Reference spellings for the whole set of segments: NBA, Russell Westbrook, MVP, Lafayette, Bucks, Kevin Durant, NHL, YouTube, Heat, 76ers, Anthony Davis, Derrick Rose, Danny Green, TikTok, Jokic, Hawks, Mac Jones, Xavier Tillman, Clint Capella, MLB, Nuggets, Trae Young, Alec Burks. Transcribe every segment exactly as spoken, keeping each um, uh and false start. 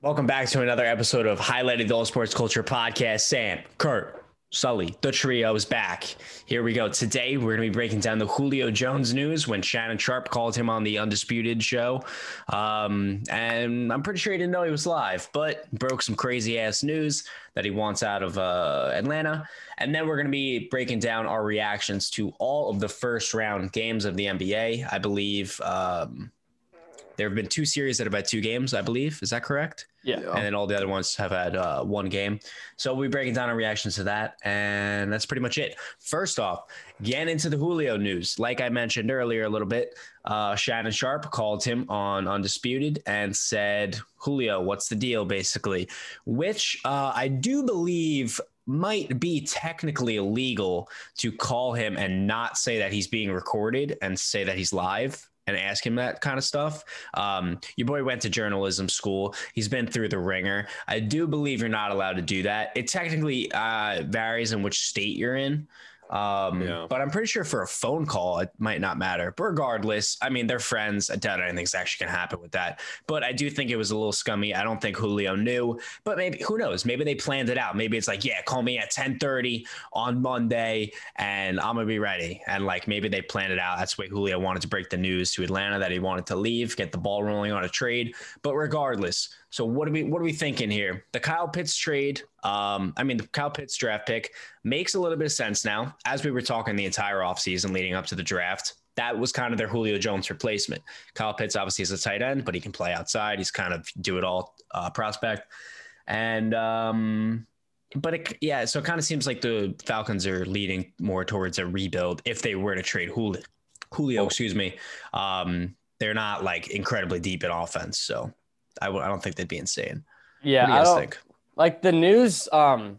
Welcome back to another episode of Highlighting the All Sports Culture Podcast. Sam, Kurt, Sully, the trio is back. Here we go. Today, we're going to be breaking down the Julio Jones news when Shannon Sharp called him on the Undisputed show. Um, and I'm pretty sure he didn't know he was live, but broke some crazy-ass news that he wants out of uh, Atlanta. And then we're going to be breaking down our reactions to all of the first-round games of the N B A. I believe um, there have been two series that have had two games, I believe. Is that correct? Yeah. And then all the other ones have had uh, one game. So we'll be breaking down our reactions to that. And that's pretty much it. First off, getting into the Julio news. Like I mentioned earlier a little bit, uh, Shannon Sharp called him on Undisputed and said, Julio, what's the deal, basically? Which uh, I do believe might be technically illegal to call him and not say that he's being recorded and say that he's live and ask him that kind of stuff. Um, your boy went to journalism school. He's been through the ringer. I do believe you're not allowed to do that. It technically uh, varies in which state you're in. Um, yeah. But I'm pretty sure for a phone call, it might not matter. But regardless, I mean, they're friends. I doubt anything's actually going to happen with that. But I do think it was a little scummy. I don't think Julio knew. But maybe, who knows? Maybe they planned it out. Maybe it's like, yeah, call me at ten thirty on Monday, and I'm going to be ready. And, like, maybe they planned it out. That's why Julio wanted to break the news to Atlanta that he wanted to leave, get the ball rolling on a trade. But regardless, so what are we what are we thinking here? The Kyle Pitts trade, um, I mean, the Kyle Pitts draft pick makes a little bit of sense now. As we were talking the entire offseason leading up to the draft, that was kind of their Julio Jones replacement. Kyle Pitts obviously is a tight end, but he can play outside. He's kind of do-it-all uh, prospect. And um, but, it, yeah, so it kind of seems like the Falcons are leading more towards a rebuild if they were to trade Julio. Julio, excuse me. Um, they're not, like, incredibly deep in offense, so – I, w- I don't think they'd be insane. Yeah, I don't think? Like the news. Um,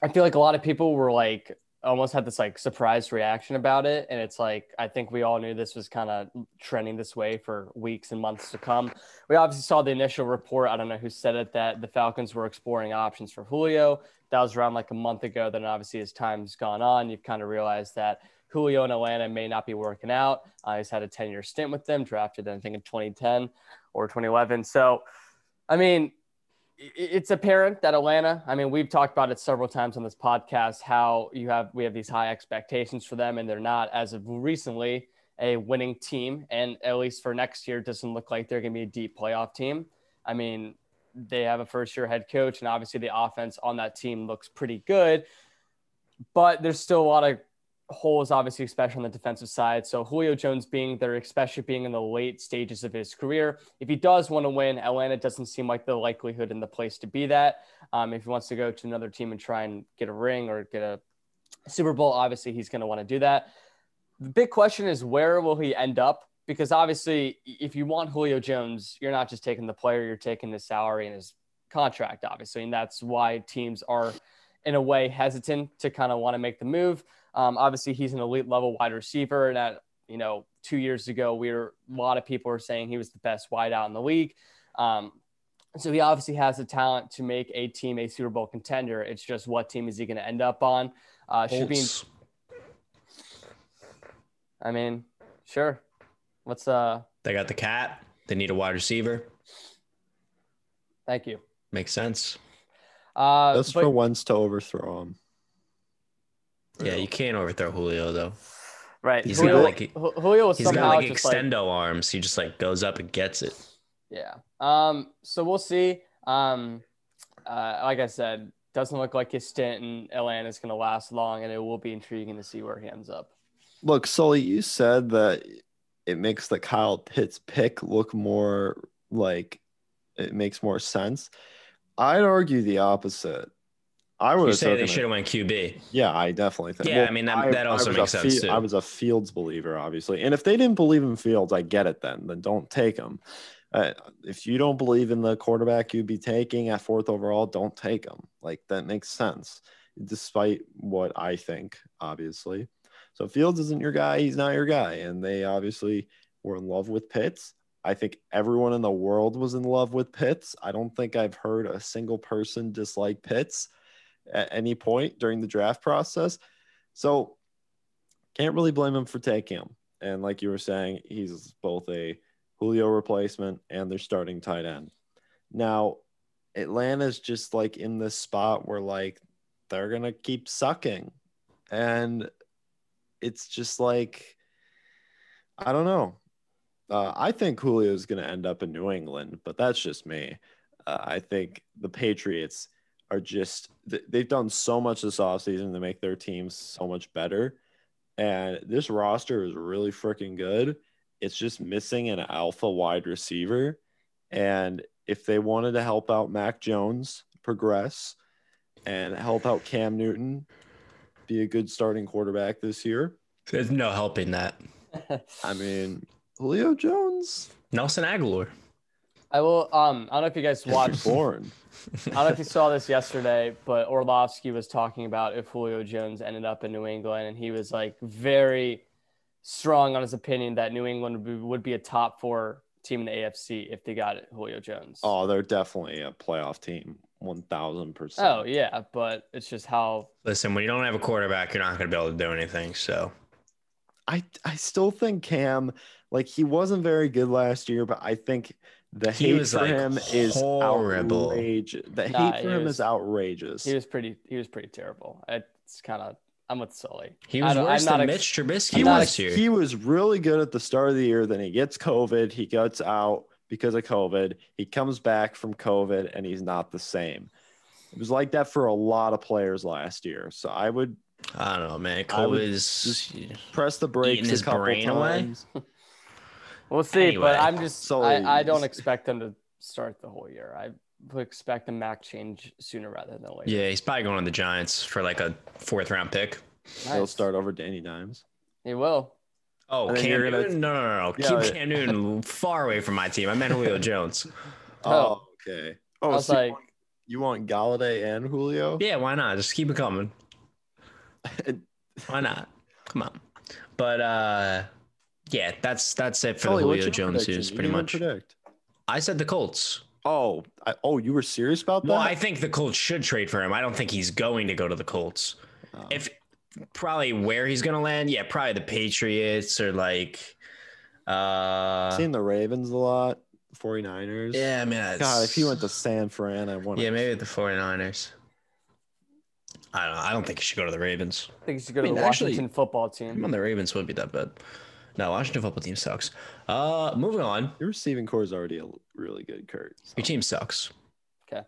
I feel like a lot of people were like almost had this like surprise reaction about it, and it's like I think we all knew this was kind of trending this way for weeks and months to come. We obviously saw the initial report. I don't know who said it that the Falcons were exploring options for Julio. That was around like a month ago. Then obviously as time's gone on, you've kind of realized that Julio in Atlanta may not be working out. Uh, he's had a ten-year stint with them, drafted I think in twenty ten. Or twenty eleven. So, I mean, it's apparent that Atlanta, I mean, we've talked about it several times on this podcast, how you have, we have these high expectations for them and they're not, as of recently, a winning team. And at least for next year, it doesn't look like they're going to be a deep playoff team. I mean, they have a first year head coach and obviously the offense on that team looks pretty good, but there's still a lot of holes, obviously, especially on the defensive side. So Julio Jones being there, especially being in the late stages of his career, if he does want to win, Atlanta doesn't seem like the likelihood and the place to be that. Um, if he wants to go to another team and try and get a ring or get a Super Bowl, obviously he's going to want to do that. The big question is where will he end up? Because obviously if you want Julio Jones, you're not just taking the player, you're taking his salary and his contract, obviously. And that's why teams are in a way hesitant to kind of want to make the move. Um, obviously, he's an elite level wide receiver. And that, you know, two years ago, we were a lot of people were saying he was the best wide out in the league. Um, so he obviously has the talent to make a team a Super Bowl contender. It's just what team is he going to end up on? Uh, should be. I mean, sure. What's uh? They got the cat. They need a wide receiver. Thank you. Makes sense. Uh, Those but... for once to overthrow him. Yeah, you can't overthrow Julio, though. Right. He's Julio, got, like, Julio he's got like extendo like, arms. He just, like, goes up and gets it. Yeah. Um. So we'll see. Um. Uh. Like I said, doesn't look like his stint in Atlanta is going to last long, and it will be intriguing to see where he ends up. Look, Sully, you said that it makes the Kyle Pitts pick look more like it makes more sense. I'd argue the opposite. I would say they should have went Q B. Yeah, I definitely think. Yeah, well, I mean, that, I, that also makes sense, fe- too. I was a Fields believer, obviously. And if they didn't believe in Fields, I get it then. Then don't take him. Uh, if you don't believe in the quarterback you'd be taking at fourth overall, don't take him. Like, that makes sense, despite what I think, obviously. So Fields isn't your guy. He's not your guy. And they obviously were in love with Pitts. I think everyone in the world was in love with Pitts. I don't think I've heard a single person dislike Pitts. at any point during the draft process. So can't really blame him for taking him. And like you were saying, he's both a Julio replacement and their starting tight end. Now, Atlanta's just like in this spot where like they're going to keep sucking. And it's just like, I don't know. Uh, I think Julio is going to end up in New England, but that's just me. Uh, I think the Patriots are just, they've done so much this offseason to make their teams so much better. And this roster is really freaking good. It's just missing an alpha wide receiver. And if they wanted to help out Mac Jones progress and help out Cam Newton be a good starting quarterback this year. There's no helping that. I mean, Julio Jones. Nelson Aguilar. I will. Um, I don't know if you guys watched. Born. I don't know if you saw this yesterday, but Orlovsky was talking about if Julio Jones ended up in New England, and he was like very strong on his opinion that New England would be, would be a top four team in the A F C if they got Julio Jones. Oh, they're definitely a playoff team, one thousand percent. Oh yeah, but it's just how. Listen, when you don't have a quarterback, you're not going to be able to do anything. So, I I still think Cam, like he wasn't very good last year, but I think. The he hate was for like him horrible. is outrageous. The nah, hate for him was, is outrageous. He was pretty. He was pretty terrible. It's kind of. I'm with Sully. He was worse than ex- Mitch Trubisky I'm last year. Ex- he was really good at the start of the year. Then he gets COVID. He gets out because of COVID. He comes back from COVID, and he's not the same. It was like that for a lot of players last year. So I would. I don't know, man. COVID is press the brakes a couple times. Away. We'll see, anyway, but I'm just so, – I, I don't expect them to start the whole year. I would expect the Mac change sooner rather than later. Yeah, he's probably going to the Giants for like a fourth-round pick. Nice. He'll start over Danny Dimes. He will. Oh, I Cam Newton? Gonna... No, no, no, no. Yeah, Keep yeah. Cam Newton far away from my team. I meant Julio Jones. Oh, okay. Oh, I was so like, you, want, you want Galladay and Julio? Yeah, why not? Just keep it coming. Why not? Come on. But – uh yeah, that's that's it for Sully, the Julio Jones news, pretty much. Predict? I said the Colts. Oh, I, oh, you were serious about that? Well, I think the Colts should trade for him. I don't think he's going to go to the Colts. Oh. If probably where he's going to land, yeah, probably the Patriots or like. Uh, I've seen the Ravens a lot, the forty-niners. Yeah, man. God, if he went to San Fran, I want. Yeah, maybe at the forty-niners. I don't. Know. I don't think he should go to the Ravens. I think he should go I mean, to the Washington actually, football team. I'm on the Ravens would be that bad. No, Washington football team sucks. Uh, moving on. Your receiving core is already a really good, Kurt. So. Your team sucks. Okay.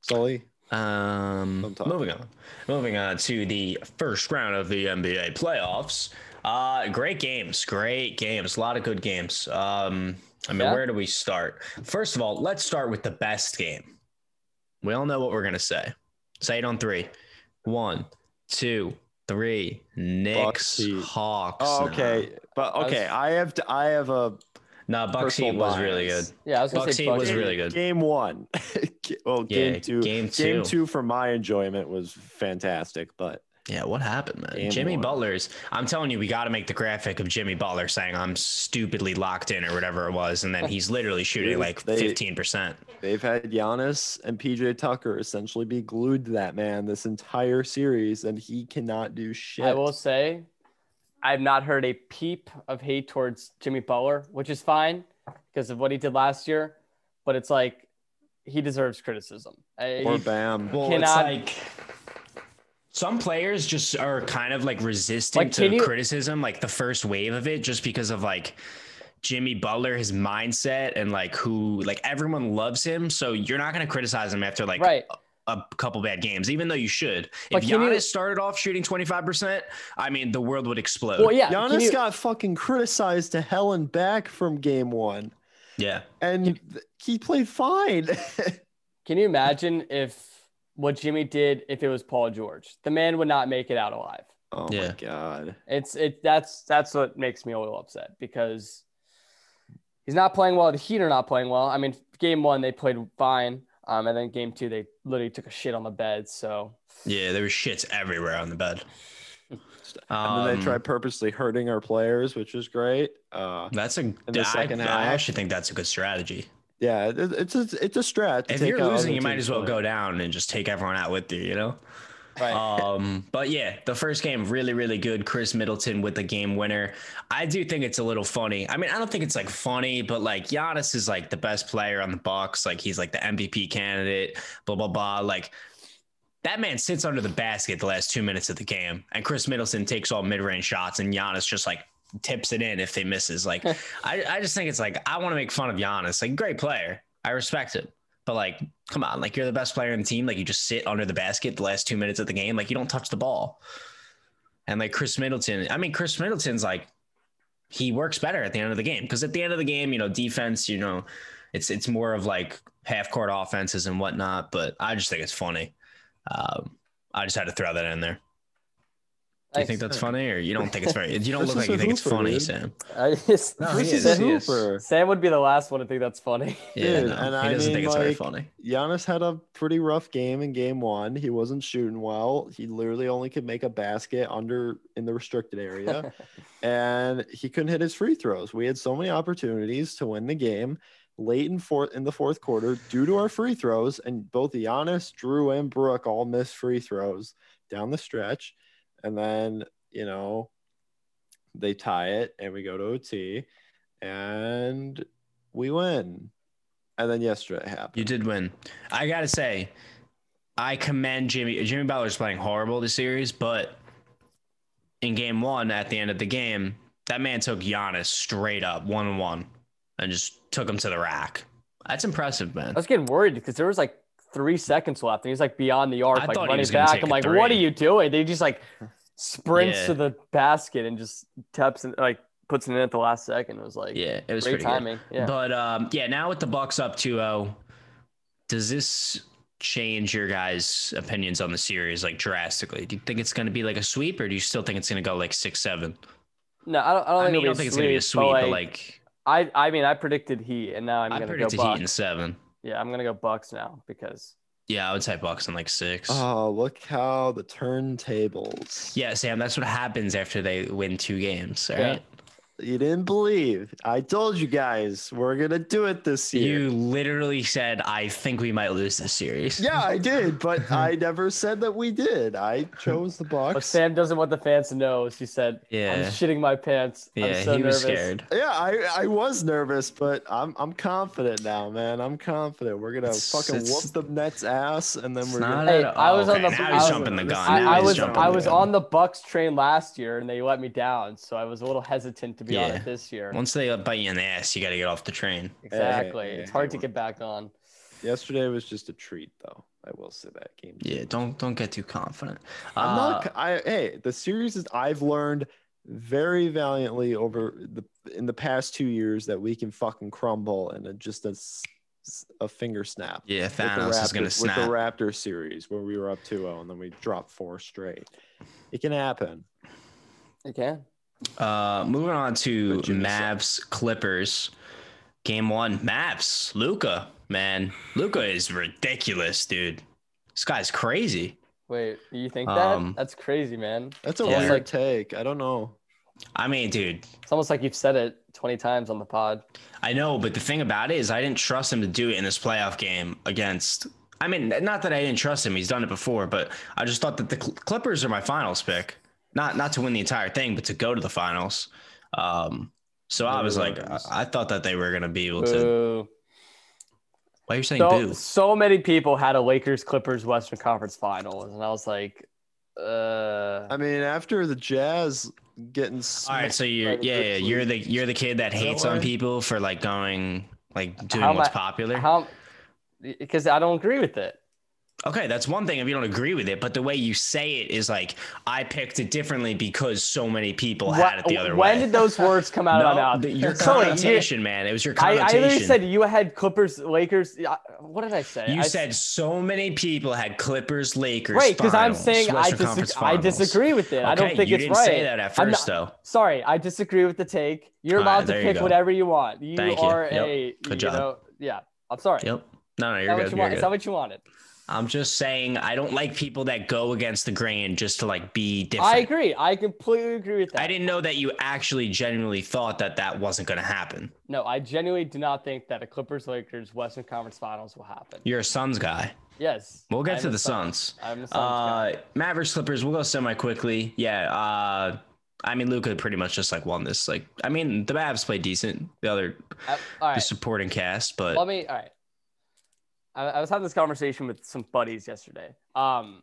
Sully? Um, moving on. Moving on to the first round of the N B A playoffs. Uh, great games. Great games. A lot of good games. Um, I mean, yeah. Where do we start? First of all, let's start with the best game. We all know what we're going to say. Say it on three. One, two, three. Knicks, Bucks, Hawks. Oh, okay. No. But okay, I, was, I have to, I have a. No, nah, Bucks Heat was really good. Yeah, I was gonna Bucks say Bucks was really good. Game one, well, game yeah, two, game two, game two for my enjoyment was fantastic. But yeah, what happened, man? Jimmy one. Butler's. I'm telling you, we got to make the graphic of Jimmy Butler saying I'm stupidly locked in or whatever it was, and then he's literally shooting like fifteen percent. They've had Giannis and P J Tucker essentially be glued to that man this entire series, and he cannot do shit. I will say. I've not heard a peep of hate towards Jimmy Butler, which is fine because of what he did last year. But it's like he deserves criticism. Or Bam. Well, cannot... it's like some players just are kind of like resistant like, to you... criticism, like the first wave of it, just because of like Jimmy Butler, his mindset, and like who, like everyone loves him. So you're not going to criticize him after like. Right. a couple bad games, even though you should. If Giannis you, started off shooting twenty-five percent, I mean, the world would explode. Well, yeah, Giannis you, got fucking criticized to hell and back from game one. Yeah. And can, he played fine. Can you imagine if what Jimmy did, if it was Paul George? The man would not make it out alive. Oh, yeah. My God. It's it. That's that's what makes me a little upset because he's not playing well. The Heat are not playing well. I mean, game one, they played fine. Um, and then game two, they literally took a shit on the bed. So yeah, there was shits everywhere on the bed. and um, then they tried purposely hurting our players, which is great. Uh, that's a in the second I, half. I actually think that's a good strategy. Yeah, it, it's a it's a strat. If you're losing, you might as well go down and just take everyone out with you. You know. Right. Um, but yeah, the first game, really, really good. Chris Middleton with the game winner. I do think it's a little funny. I mean, I don't think it's like funny, but like Giannis is like the best player on the Bucks. Like he's like the M V P candidate, blah, blah, blah. Like that man sits under the basket the last two minutes of the game, and Chris Middleton takes all mid-range shots, and Giannis just like tips it in if they misses. Like, I, I just think it's like, I want to make fun of Giannis. Like, great player. I respect him. But like, come on, like you're the best player on the team. Like you just sit under the basket the last two minutes of the game. Like you don't touch the ball. And like Chris Middleton, I mean, Chris Middleton's like, he works better at the end of the game. Cause at the end of the game, you know, defense, you know, it's, it's more of like half court offenses and whatnot, but I just think it's funny. Um, I just had to throw that in there. Do you I think that's funny, or you don't think it's very? You don't look like you think hooper, it's funny, dude. Sam. I just, no, he is, a he hooper. Is. Sam would be the last one to think that's funny. Yeah, dude, no, and he I doesn't mean, think it's like, very funny. Giannis had a pretty rough game in game one. He wasn't shooting well. He literally only could make a basket under in the restricted area, and he couldn't hit his free throws. We had so many opportunities to win the game late in fourth in the fourth quarter due to our free throws, and both Giannis, Drew, and Brooke all missed free throws down the stretch. And then, you know, they tie it and we go to O T and we win. And then yesterday it happened. You did win. I got to say, I commend Jimmy. Jimmy Butler's playing horrible this series, but in game one at the end of the game, that man took Giannis straight up one-on-one and just took him to the rack. That's impressive, man. I was getting worried because there was like three seconds left and he's like beyond the arc, I like running back. I'm like, three. What are you doing? They just like sprints yeah. to the basket and just taps and like puts it in at the last second. It was like, yeah, it was great timing. Yeah. But um, yeah, now with the Bucks up two oh, does this change your guys' opinions on the series like drastically? Do you think it's going to be like a sweep, or do you still think it's going to go like six, seven? No, I don't. I don't think, I mean, it'll I don't think sweep, it's going to be a sweep. But like, but like, I, I mean, I predicted Heat, and now I'm going to go Bucks. I predicted Heat in seven. Yeah, I'm going to go Bucks now because... Yeah, I would say Bucks in like six. Oh, look how the turntables. Yeah, Sam, that's what happens after they win two games, all yeah. right? You didn't believe. I told you guys we're going to do it this year. You literally said, I think we might lose this series. Yeah, I did, but I never said that we did. I chose the Bucks. But Sam doesn't want the fans to know. She said, yeah. I'm shitting my pants. Yeah, I'm so he nervous. Was scared. Yeah, I, I was nervous, but I'm I'm confident now, man. I'm confident. We're going to fucking it's, whoop the Nets' ass, and then we're going hey, to... I was okay, on the... Now I was, he's jumping the gun. I, I was, I was on the Bucks train last year, and they let me down, so I was a little hesitant to be yeah. on it this year. Once they bite you in the ass, you got to get off the train. Exactly. Hey, hey, it's hard hey, to get back on. Yesterday was just a treat, though. I will say that game. Yeah, too. don't don't get too confident. I'm uh, not. I hey, the series is. I've learned very valiantly over the in the past two years that we can fucking crumble and it just a, a finger snap. Yeah, Thanos Raptors, is gonna snap with the Raptor series where we were up two oh and then we dropped four straight. It can happen. It can. Uh, moving on to Mavs Clippers game one. Mavs Luka, man, Luka is ridiculous, dude. This guy's crazy. Wait, you think that? Um, That's crazy, man. That's a weird like, take. I don't know. I mean, dude, it's almost like you've said it twenty times on the pod. I know, but the thing about it is, I didn't trust him to do it in this playoff game against. I mean, not that I didn't trust him; he's done it before, but I just thought that the Clippers are my finals pick. Not not to win the entire thing, but to go to the finals. Um, so I was like, I, I thought that they were going to be able to. Boo. Why are you saying so, boo? So many people had a Lakers-Clippers Western Conference Finals, and I was like, uh. I mean, after the Jazz getting. All right, so you're yeah, yeah you're the you're the kid that hates on people for like going like doing how what's I, popular. How? Because I don't agree with it. Okay, that's one thing if you don't agree with it, but the way you say it is like, I picked it differently because so many people what, had it the other when way. When did those words come out? no, on out? Your connotation, man. It was your connotation. I, I literally said you had Clippers, Lakers. What did I say? You I, said so many people had Clippers, Lakers. Right, because I'm saying I, dis- I disagree with it. Okay, I don't think you it's didn't right. say that at first, not, though. Sorry, I disagree with the take. You're All allowed right, to pick you whatever you want. You Thank are you. Yep. a good job. Know, yeah, I'm sorry. Yep. No, no, you're it's good. You're good. It's not what you wanted. I'm just saying I don't like people that go against the grain just to, like, be different. I agree. I completely agree with that. I didn't know that you actually genuinely thought that that wasn't going to happen. No, I genuinely do not think that a Clippers-Lakers Western Conference Finals will happen. You're a Suns guy. Yes. We'll get I'm to the Suns. Suns. I'm the Suns uh, guy. Mavericks-Clippers, we'll go semi-quickly. Yeah, uh... I mean, Luka pretty much just, like, won this. Like, I mean, the Mavs played decent. The other uh, right. the supporting cast, but let me. All right, I, I was having this conversation with some buddies yesterday. Um,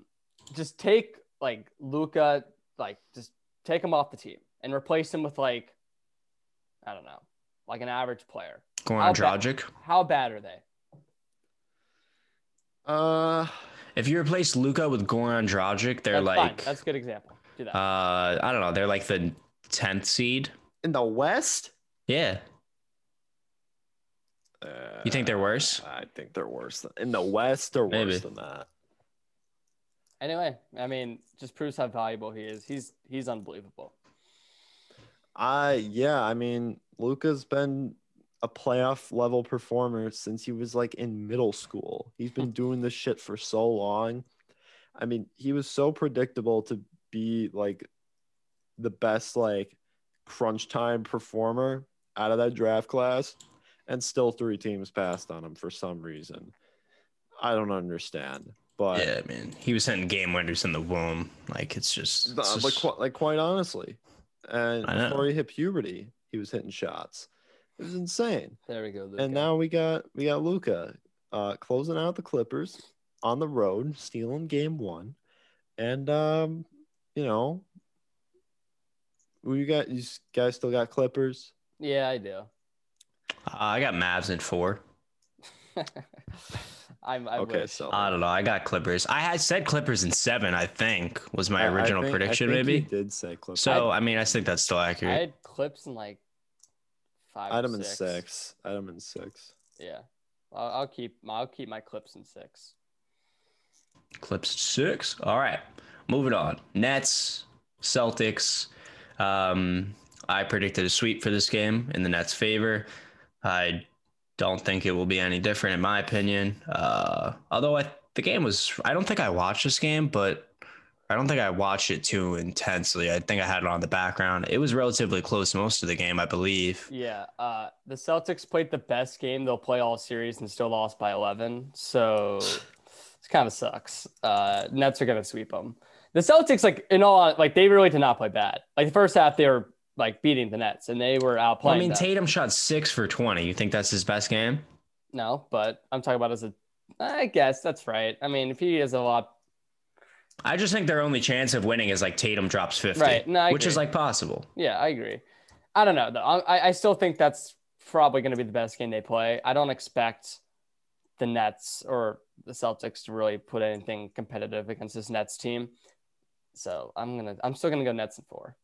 just take like Luka, like just take him off the team and replace him with like, I don't know, like an average player. Goran Dragic. How bad are they? Uh, if you replace Luka with Goran Dragic, they're that's like fine. That's a good example. That. Uh, I don't know. They're like the tenth seed in the West. Yeah. Uh, you think they're worse? I think they're worse than, in the West. They're Maybe. worse than that. Anyway, I mean, just proves how valuable he is. He's he's unbelievable. Uh yeah. I mean, Luka's been a playoff level performer since he was like in middle school. He's been doing this shit for so long. I mean, he was so predictable to be like the best like crunch time performer out of that draft class, and still three teams passed on him for some reason. I don't understand, but yeah, man, he was hitting game winners in the womb. Like it's just, it's like, just... Qu- like quite honestly, and before he hit puberty, he was hitting shots. It was insane. There we go. Luka. And now we got we got Luka uh, closing out the Clippers on the road, stealing game one, and um. You know, we got you guys still got Clippers. Yeah, I do. Uh, I got Mavs in four. I'm I okay. Wish. So I don't know. I got Clippers. I had said Clippers in seven. I think was my uh, original I think, prediction. I think maybe you did say Clippers. So I, I mean, I think that's still accurate. I had Clips in like five. I had them in six. I had them in six. Yeah, I'll, I'll keep. I'll keep my Clips in six. Clips six. All right. Moving on. Nets, Celtics. Um, I predicted a sweep for this game in the Nets' favor. I don't think it will be any different, in my opinion. Uh, although I, the game was, I don't think I watched this game, but I don't think I watched it too intensely. I think I had it on the background. It was relatively close most of the game, I believe. Yeah. Uh, the Celtics played the best game they'll play all series and still lost by eleven. So it kind of sucks. Uh, Nets are going to sweep them. The Celtics, like, in all, like, they really did not play bad. Like, the first half, they were, like, beating the Nets, and they were outplaying well, I mean, them. Tatum shot six for twenty. You think that's his best game? No, but I'm talking about as a – I guess that's right. I mean, if he is a lot – I just think their only chance of winning is, like, Tatum drops fifty, right. no, which agree. is, like, possible. Yeah, I agree. I don't know, though. I, I still think that's probably going to be the best game they play. I don't expect the Nets or the Celtics to really put anything competitive against this Nets team. So I'm gonna, I'm still gonna go Nets in four.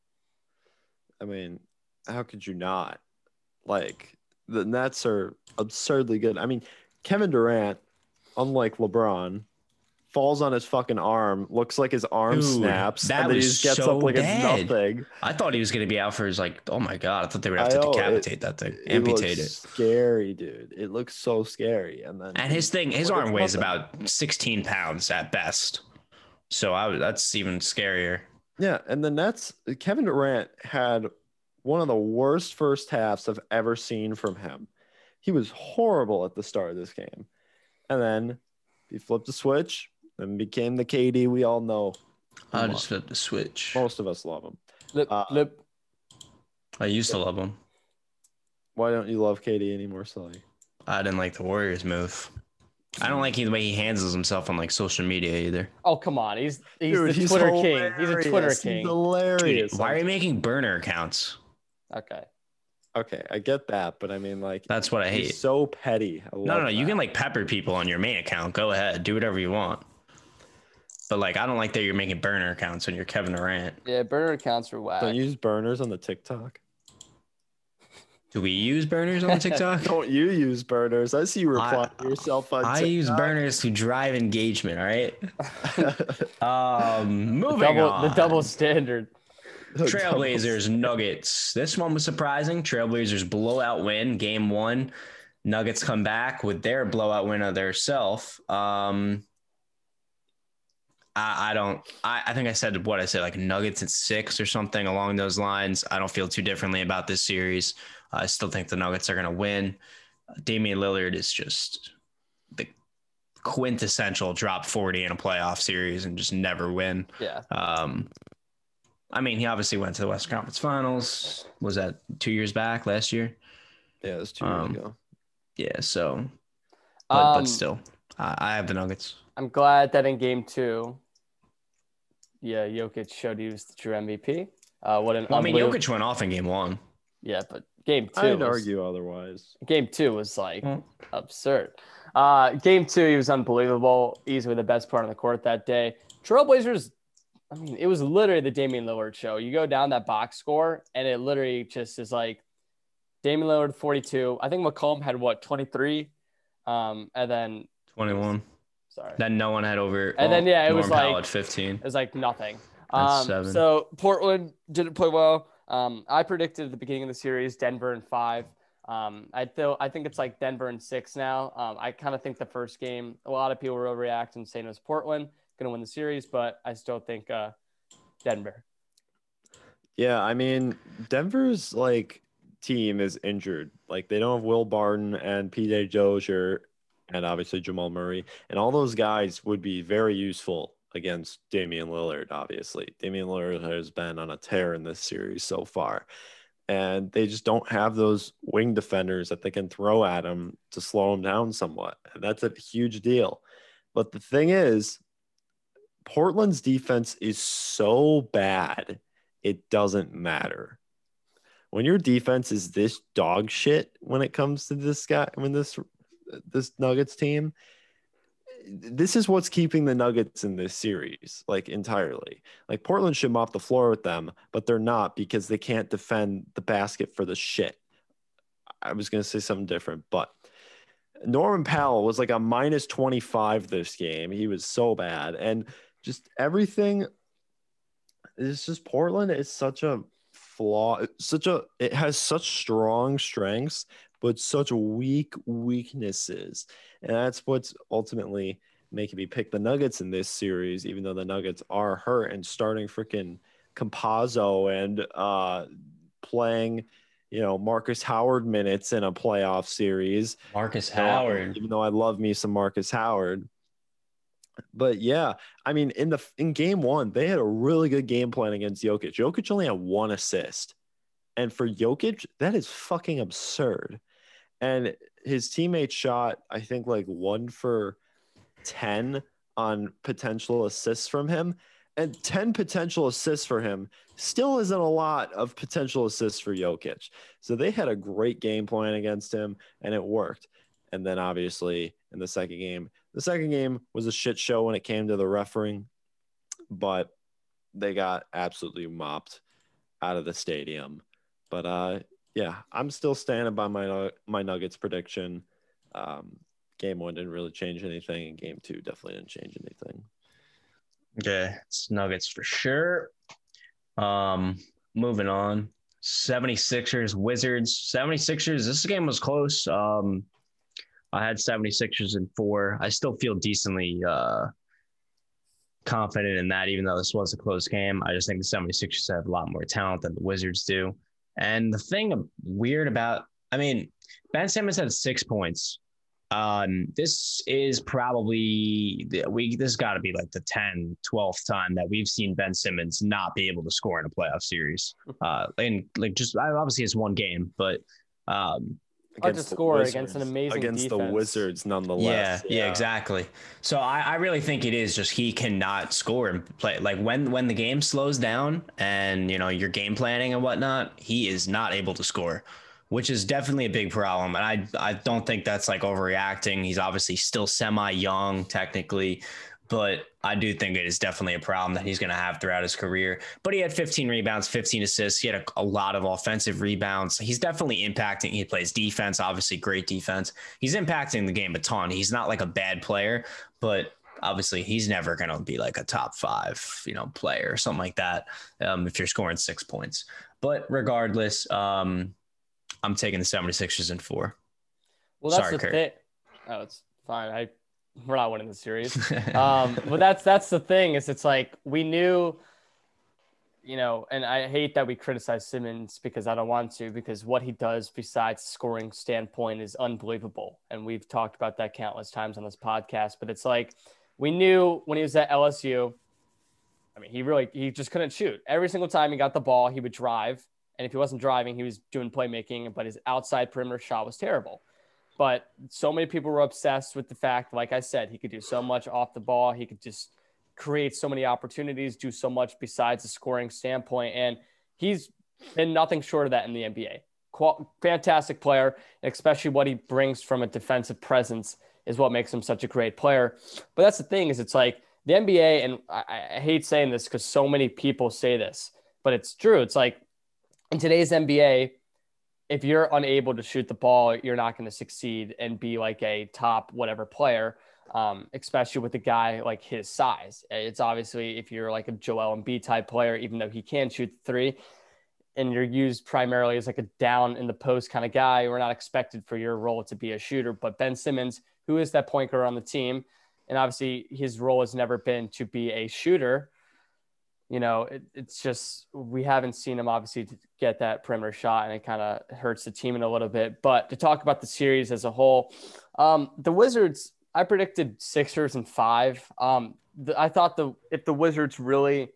I mean, how could you not? Like the Nets are absurdly good. I mean, Kevin Durant, unlike LeBron, falls on his fucking arm. Looks like his arm Dude, snaps, that and then was he just gets so up like bad. It's nothing. I thought he was gonna be out for his like. Oh my god! I thought they would have to know, decapitate it, that thing, amputate it. Looks it. Scary, dude. It looks so scary. And then and his thing, his arm weighs about sixteen pounds at best. So I, that's even scarier. Yeah, and the Nets, Kevin Durant had one of the worst first halves I've ever seen from him. He was horrible at the start of this game. And then he flipped the switch and became the K D we all know. I just flipped the switch. Most of us love him. Lip, uh, lip. I used yeah. to love him. Why don't you love K D anymore, Sully? I didn't like the Warriors move. I don't like the way he handles himself on like social media either. Oh come on, he's he's Dude, the he's Twitter hilarious. king. He's a Twitter he's king. Hilarious. Dude, why are you making burner accounts? Okay, okay, I get that, but I mean, like that's what I he's hate. So petty. I no, no, no. You can like pepper people on your main account. Go ahead, do whatever you want. But like, I don't like that you're making burner accounts on your Kevin Durant. Yeah, burner accounts are whack. Don't use burners on the TikTok. Do we use burners on TikTok? Don't you use burners? I see you reply I, to yourself on I TikTok. I use burners to drive engagement, all right? um, moving double, on. The double standard. The Trailblazers, double standard. Nuggets. This one was surprising. Trailblazers blowout win, game one. Nuggets come back with their blowout win of their self. Um, I, I don't, I, I think I said what I said, like Nuggets at six or something along those lines. I don't feel too differently about this series. I still think the Nuggets are going to win. Damian Lillard is just the quintessential drop forty in a playoff series and just never win. Yeah. Um, I mean, he obviously went to the Western Conference Finals. Was that two years back last year? Yeah, it was two years um, ago. Yeah, so, but, um, but still, I, I have the Nuggets. I'm glad that in game two, yeah, Jokic showed he was the true M V P. Uh, what an well, I mean, Jokic went off in game one. Yeah, but game two. I'd was, argue otherwise. Game two was like mm. absurd. Uh, game two, he was unbelievable. Easily the best part on the court that day. Trailblazers. I mean, it was literally the Damian Lillard show. You go down that box score, and it literally just is like Damian Lillard, forty-two. I think McCollum had, what, twenty-three? Um, and then – twenty-one. Sorry. Then no one had over – And well, then, yeah, it Norm was Powell like – fifteen. It was like nothing. Um, seven. So, Portland didn't play well. Um, I predicted at the beginning of the series Denver in five. Um, I, feel, I think it's like Denver in six now. Um, I kind of think the first game, a lot of people were overreacting saying it was Portland going to win the series, but I still think uh, Denver. Yeah, I mean, Denver's, like, team is injured. Like, they don't have Will Barton and P J Dozier and obviously Jamal Murray. And all those guys would be very useful against Damian Lillard, obviously. Damian Lillard has been on a tear in this series so far. And they just don't have those wing defenders that they can throw at him to slow him down somewhat. And that's a huge deal. But the thing is, Portland's defense is so bad, it doesn't matter. When your defense is this dog shit when it comes to this guy, when this this Nuggets team, this is what's keeping the Nuggets in this series, like entirely. Like Portland should mop the floor with them, but they're not because they can't defend the basket for the shit. I was going to say something different, but Norman Powell was like a minus twenty-five this game. He was so bad. And just everything, it's just Portland is such a flaw, such a, it has such strong strengths, but such weak weaknesses. And that's what's ultimately making me pick the Nuggets in this series, even though the Nuggets are hurt and starting freaking Campazzo and uh, playing, you know, Marcus Howard minutes in a playoff series. Marcus Howard. Um, even though I love me some Marcus Howard. But yeah, I mean, in the in game one, they had a really good game plan against Jokic. Jokic only had one assist. And for Jokic, that is fucking absurd. And his teammate shot, I think, like one for ten on potential assists from him. And ten potential assists for him still isn't a lot of potential assists for Jokic. So they had a great game plan against him, and it worked. And then obviously in the second game, the second game was a shit show when it came to the refereeing, but they got absolutely mopped out of the stadium. But uh, yeah, I'm still standing by my my Nuggets prediction. Um, game one didn't really change anything, and game two definitely didn't change anything. Okay, it's Nuggets for sure. Um, moving on, seventy-sixers, Wizards. seventy-sixers, this game was close. Um, I had seventy-sixers in four. I still feel decently uh, confident in that, even though this was a close game. I just think the seventy-sixers have a lot more talent than the Wizards do. And the thing weird about, I mean, Ben Simmons had six points. Um, this is probably we. This has got to be like the tenth, twelfth time that we've seen Ben Simmons not be able to score in a playoff series. Uh, and like just obviously it's one game, but um, hard to score against an amazing defense. Against the Wizards, nonetheless. Yeah, yeah, yeah, exactly. So I, I really think it is just he cannot score and play. Like when when the game slows down and you know your game planning and whatnot, he is not able to score, which is definitely a big problem. And I I don't think that's like overreacting. He's obviously still semi-young technically, but I do think it is definitely a problem that he's going to have throughout his career. But he had fifteen rebounds, fifteen assists. He had a, a lot of offensive rebounds. He's definitely impacting. He plays defense, obviously great defense. He's impacting the game a ton. He's not like a bad player, but obviously he's never going to be like a top five, you know, player or something like that um, if you're scoring six points. But regardless, um, I'm taking the seventy-sixers in four. Well, that's Sorry, the thing. Oh, it's fine. I we're not winning the series. Um, but that's that's the thing is it's like we knew, you know, and I hate that we criticize Simmons because I don't want to, because what he does besides scoring standpoint is unbelievable. And we've talked about that countless times on this podcast, but it's like we knew when he was at L S U, I mean, he really, he just couldn't shoot. Every single time he got the ball, he would drive. And if he wasn't driving, he was doing playmaking, but his outside perimeter shot was terrible. But so many people were obsessed with the fact, like I said, he could do so much off the ball. He could just create so many opportunities, do so much besides the scoring standpoint. And he's been nothing short of that in the N B A. Qual- fantastic player, especially what he brings from a defensive presence is what makes him such a great player. But that's the thing is it's like the N B A, and I, I hate saying this because so many people say this, but it's true. It's like in today's N B A, if you're unable to shoot the ball, you're not going to succeed and be like a top whatever player, um, especially with a guy like his size. It's obviously if you're like a Joel Embiid type player, even though he can shoot three, and you're used primarily as like a down in the post kind of guy, we're not expected for your role to be a shooter. But Ben Simmons, who is that point guard on the team, and obviously his role has never been to be a shooter. You know, it, it's just we haven't seen him obviously get that perimeter shot, and it kind of hurts the team in a little bit. But to talk about the series as a whole, um, the Wizards, I predicted Sixers and five. Um, the, I thought the if the Wizards really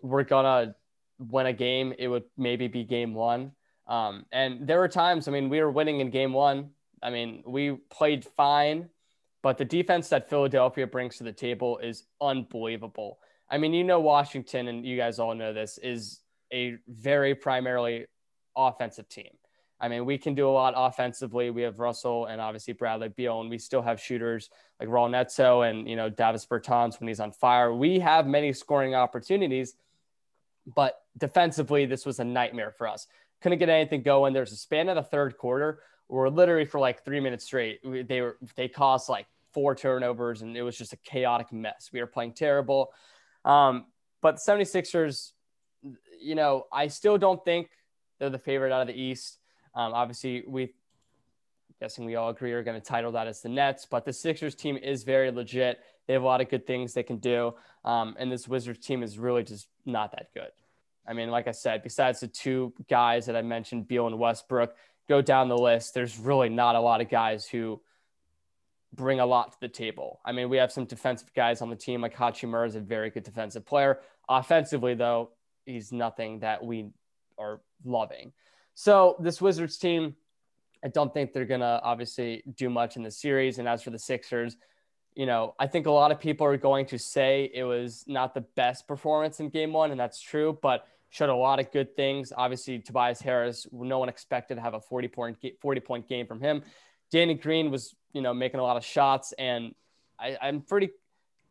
were gonna win a game, it would maybe be game one. Um, and there were times, I mean, we were winning in game one. I mean, we played fine, but the defense that Philadelphia brings to the table is unbelievable. I mean, you know, Washington, and you guys all know this, is a very primarily offensive team. I mean, we can do a lot offensively. We have Russell and obviously Bradley Beal, and we still have shooters like Raul Neto and, you know, Davis Bertans when he's on fire. We have many scoring opportunities, but defensively, this was a nightmare for us. Couldn't get anything going. There's a span of the third quarter where literally for like three minutes straight, they were they caused like four turnovers, and it was just a chaotic mess. We were playing terrible. Um, but the seventy-sixers, you know, I still don't think they're the favorite out of the East. Um, obviously, we guessing we all agree are going to title that as the Nets, but the Sixers team is very legit. They have a lot of good things they can do. Um, and this Wizards team is really just not that good. I mean, like I said, besides the two guys that I mentioned, Beal and Westbrook, go down the list, there's really not a lot of guys who bring a lot to the table. I mean, we have some defensive guys on the team, like Hachimura is a very good defensive player. Offensively, though, he's nothing that we are loving. So this Wizards team, I don't think they're going to obviously do much in the series. And as for the Sixers, you know, I think a lot of people are going to say it was not the best performance in game one, and that's true, but showed a lot of good things. Obviously, Tobias Harris, no one expected to have a forty-point game from him. Danny Green was, you know, making a lot of shots, and I, I'm pretty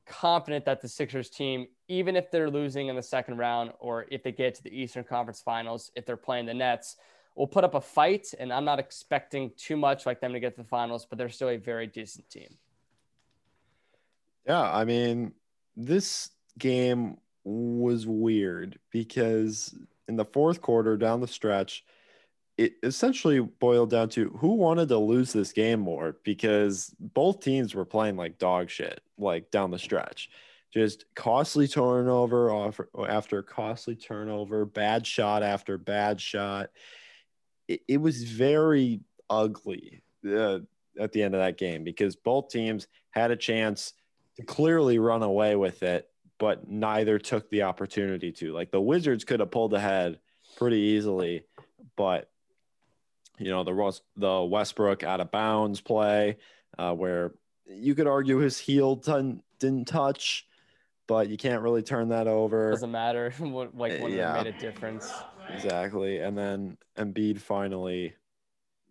confident that the Sixers team, even if they're losing in the second round or if they get to the Eastern Conference Finals, if they're playing the Nets, will put up a fight, and I'm not expecting too much like them to get to the finals, but they're still a very decent team. Yeah, I mean, this game was weird because in the fourth quarter down the stretch, it essentially boiled down to who wanted to lose this game more, because both teams were playing like dog shit, like down the stretch, just costly turnover off after costly turnover, bad shot after bad shot. It, it was very ugly uh, at the end of that game because both teams had a chance to clearly run away with it, but neither took the opportunity to. Like the Wizards could have pulled ahead pretty easily, but you know, the the Westbrook out of bounds play uh, where you could argue his heel ton, didn't touch, but you can't really turn that over. Doesn't matter. What, like one yeah. of them made a difference. Exactly. And then Embiid finally,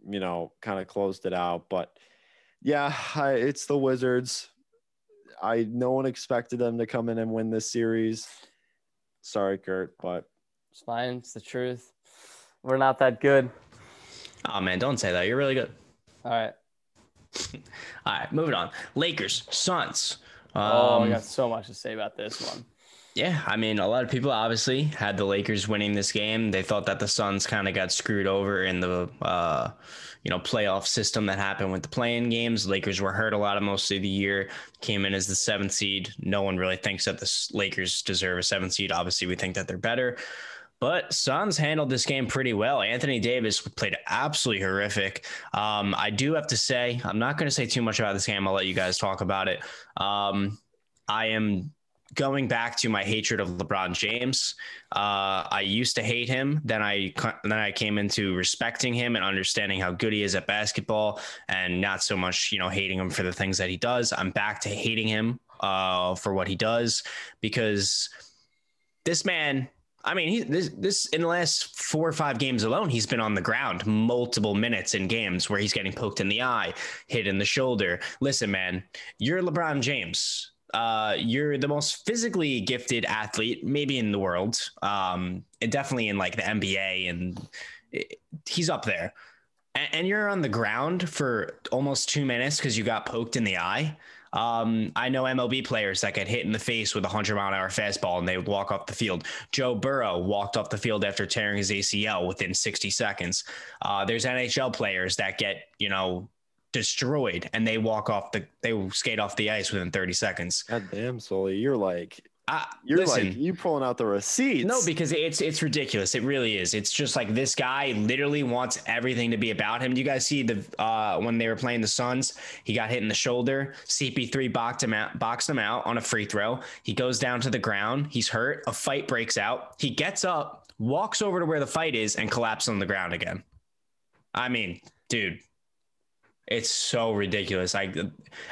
you know, kind of closed it out. But, yeah, I, it's the Wizards. I No one expected them to come in and win this series. Sorry, Kurt, but. It's fine. It's the truth. We're not that good. Oh, man, don't say that. You're really good. All right. All right, moving on. Lakers, Suns. Um, oh, I got so much to say about this one. Yeah, I mean, a lot of people obviously had the Lakers winning this game. They thought that the Suns kind of got screwed over in the, uh, you know, playoff system that happened with the play-in games. Lakers were hurt a lot of most of the year, came in as the seventh seed. No one really thinks that the Lakers deserve a seventh seed. Obviously, we think that they're better. But Suns handled this game pretty well. Anthony Davis played absolutely horrific. Um, I do have to say, I'm not going to say too much about this game. I'll let you guys talk about it. Um, I am... Going back to my hatred of LeBron James, uh, I used to hate him. Then I then I came into respecting him and understanding how good he is at basketball, and not so much, you know, hating him for the things that he does. I'm back to hating him uh, for what he does, because this man. I mean, he, this, this in the last four or five games alone, he's been on the ground multiple minutes in games where he's getting poked in the eye, hit in the shoulder. Listen, man, you're LeBron James. Uh, you're the most physically gifted athlete, maybe in the world, um, and definitely in like the N B A, and it, he's up there. And, and you're on the ground for almost two minutes because you got poked in the eye. Um, I know M L B players that get hit in the face with a one hundred mile an hour fastball and they would walk off the field. Joe Burrow walked off the field after tearing his A C L within sixty seconds. Uh, there's N H L players that get, you know, destroyed and they walk off the they skate off the ice within thirty seconds. God damn, Sully, you're like uh, you're listen, like you pulling out the receipts. No, because it's it's ridiculous. It really is. It's just like this guy literally wants everything to be about him. Do you guys see the uh when they were playing the Suns, he got hit in the shoulder. C P three boxed him out boxed him out on a free throw. He goes down to the ground, he's hurt, a fight breaks out, he gets up, walks over to where the fight is, and collapses on the ground again. I mean, dude. It's so ridiculous. I,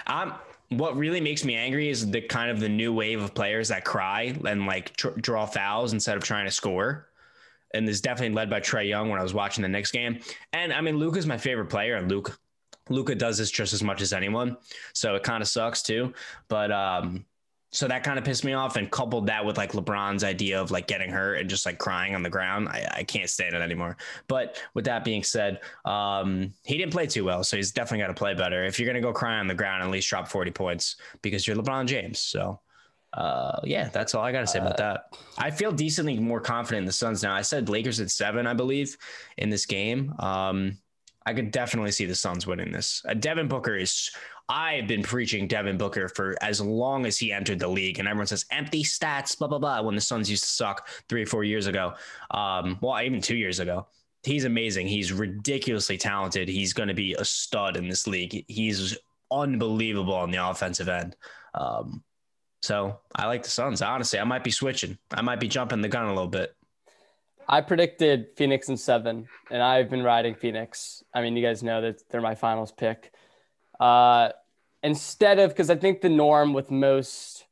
I'm, what really makes me angry is the kind of the new wave of players that cry and like tr- draw fouls instead of trying to score. And this is definitely led by Trae Young when I was watching the Knicks game. And I mean, Luka's my favorite player, and Luka, Luka does this just as much as anyone. So it kind of sucks too. But um, so that kind of pissed me off, and coupled that with like LeBron's idea of like getting hurt and just like crying on the ground. I, I can't stand it anymore. But with that being said, um, he didn't play too well. So he's definitely got to play better. If you're going to go cry on the ground, at least drop forty points, because you're LeBron James. So uh, yeah, that's all I got to say about that. I feel decently more confident in the Suns now. I said Lakers at seven, I believe, in this game. Um, I could definitely see the Suns winning this. Uh, Devin Booker is... I've been preaching Devin Booker for as long as he entered the league, and everyone says empty stats, blah, blah, blah, when the Suns used to suck three or four years ago. Um, well, even two years ago. He's amazing. He's ridiculously talented. He's going to be a stud in this league. He's unbelievable on the offensive end. Um, so I like the Suns. Honestly, I might be switching. I might be jumping the gun a little bit. I predicted Phoenix in seven, and I've been riding Phoenix. I mean, you guys know that they're my finals pick. Uh, instead of, because I think the norm with most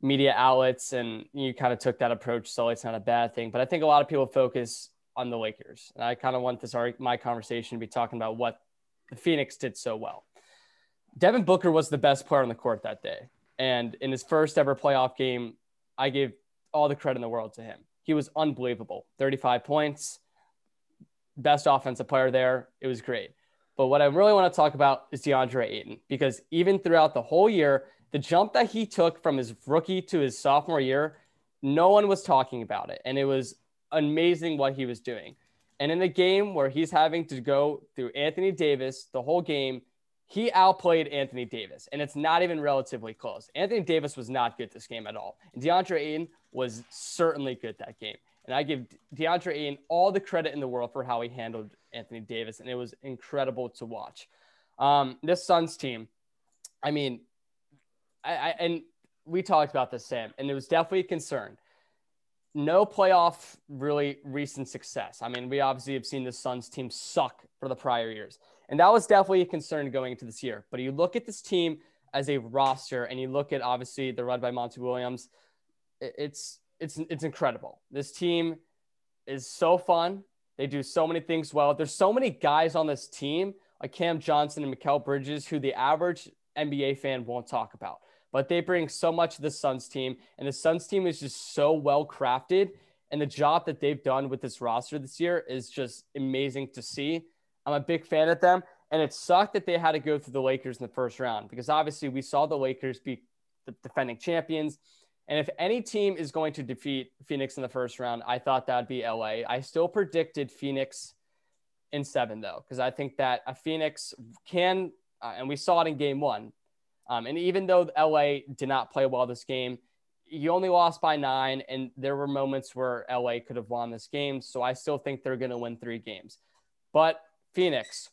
media outlets, and you kind of took that approach, so it's not a bad thing, but I think a lot of people focus on the Lakers, and I kind of want this my conversation to be talking about what the Phoenix did so well. Devin Booker was the best player on the court that day, and in his first ever playoff game, I gave all the credit in the world to him. He was unbelievable. thirty-five points, best offensive player there. It was great. But what I really want to talk about is DeAndre Ayton, because even throughout the whole year, the jump that he took from his rookie to his sophomore year, no one was talking about it. And it was amazing what he was doing. And in the game where he's having to go through Anthony Davis the whole game, he outplayed Anthony Davis. And it's not even relatively close. Anthony Davis was not good this game at all. And DeAndre Ayton was certainly good that game. And I give DeAndre Ayton all the credit in the world for how he handled Anthony Davis, and it was incredible to watch. Um, this Suns team, I mean, I, I and we talked about this, Sam, and it was definitely a concern. No playoff really recent success. I mean, we obviously have seen the Suns team suck for the prior years, and that was definitely a concern going into this year. But you look at this team as a roster, and you look at, obviously, they're led by Monty Williams. It's It's it's incredible. This team is so fun. They do so many things well. There's so many guys on this team, like Cam Johnson and Mikal Bridges, who the average N B A fan won't talk about. But they bring so much to the Suns team, and the Suns team is just so well-crafted, and the job that they've done with this roster this year is just amazing to see. I'm a big fan of them, and it sucked that they had to go through the Lakers in the first round, because obviously we saw the Lakers be the defending champions. And if any team is going to defeat Phoenix in the first round, I thought that'd be L A. I still predicted Phoenix in seven, though, because I think that a Phoenix can, uh, and we saw it in game one. Um, and even though L A did not play well this game, you only lost by nine, and there were moments where L A could have won this game. So I still think they're going to win three games. But Phoenix,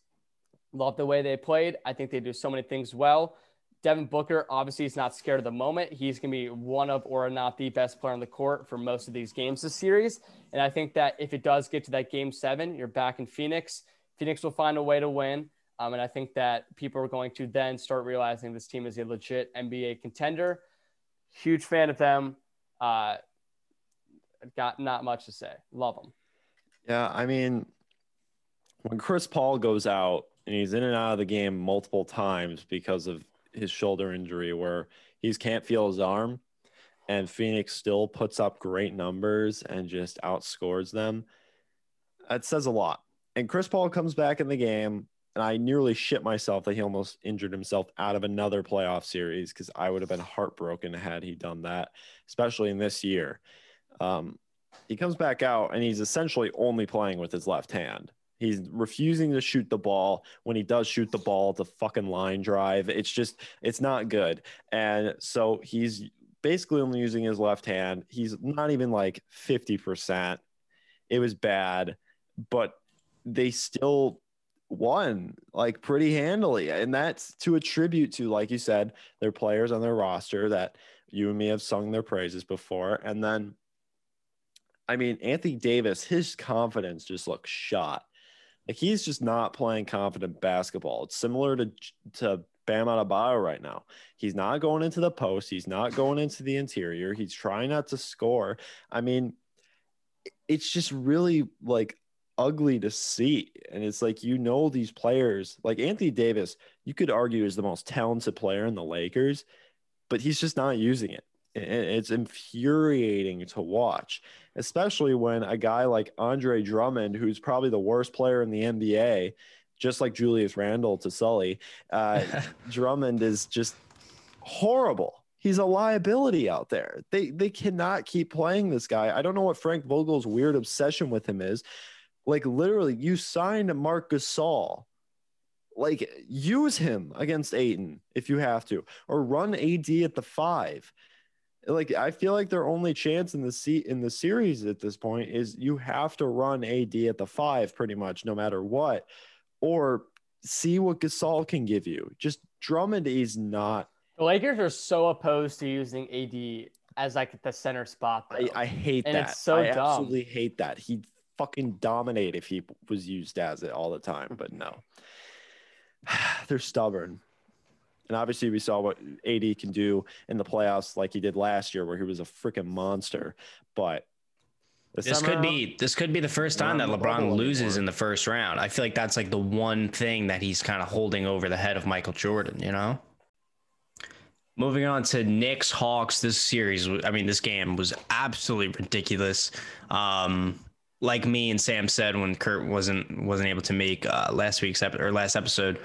love the way they played. I think they do so many things well. Devin Booker, obviously, is not scared of the moment. He's going to be one of, or not the best player on the court for most of these games this series. And I think that if it does get to that game seven, you're back in Phoenix. Phoenix will find a way to win. Um, and I think that people are going to then start realizing this team is a legit N B A contender. Huge fan of them. Uh, got not much to say. Love them. Yeah, I mean, when Chris Paul goes out and he's in and out of the game multiple times because of his shoulder injury where he can't feel his arm, and Phoenix still puts up great numbers and just outscores them, that says a lot. And Chris Paul comes back in the game, and I nearly shit myself that he almost injured himself out of another playoff series, because I would have been heartbroken had he done that, especially in this year. Um, he comes back out, and he's essentially only playing with his left hand. He's refusing to shoot the ball. When he does shoot the ball, it's a fucking line drive. It's just, it's not good. And so he's basically only using his left hand. He's not even like fifty percent. It was bad, but they still won like pretty handily. And that's to attribute to, like you said, their players on their roster that you and me have sung their praises before. And then, I mean, Anthony Davis, his confidence just looks shot. Like, he's just not playing confident basketball. It's similar to to Bam Adebayo right now. He's not going into the post. He's not going into the interior. He's trying not to score. I mean, it's just really, like, ugly to see. And it's like, you know, these players, like Anthony Davis, you could argue is the most talented player in the Lakers, but he's just not using it. It's infuriating to watch, especially when a guy like Andre Drummond, who's probably the worst player in the N B A, just like Julius Randle to Sully, uh, Drummond is just horrible. He's a liability out there. They, they cannot keep playing this guy. I don't know what Frank Vogel's weird obsession with him is. Like, literally, you signed Marc Gasol. Like, use him against Ayton if you have to, or run A D at the five. Like, I feel like their only chance in the se- in the series at this point is you have to run A D at the five pretty much no matter what, or see what Gasol can give you. Just Drummond is not. The Lakers are so opposed to using A D as like the center spot. I, I hate and that. And it's so I dumb. I absolutely hate that. He'd fucking dominate if he was used as it all the time, but no. They're stubborn. And obviously we saw what A D can do in the playoffs, like he did last year, where he was a freaking monster. But this could be this could be the first time that LeBron loses in the first round. I feel like that's like the one thing that he's kind of holding over the head of Michael Jordan, you know? Moving on to Knicks Hawks, this series, I mean, this game was absolutely ridiculous. Um, like me and Sam said when Kurt wasn't wasn't able to make uh, last week's ep- or last episode,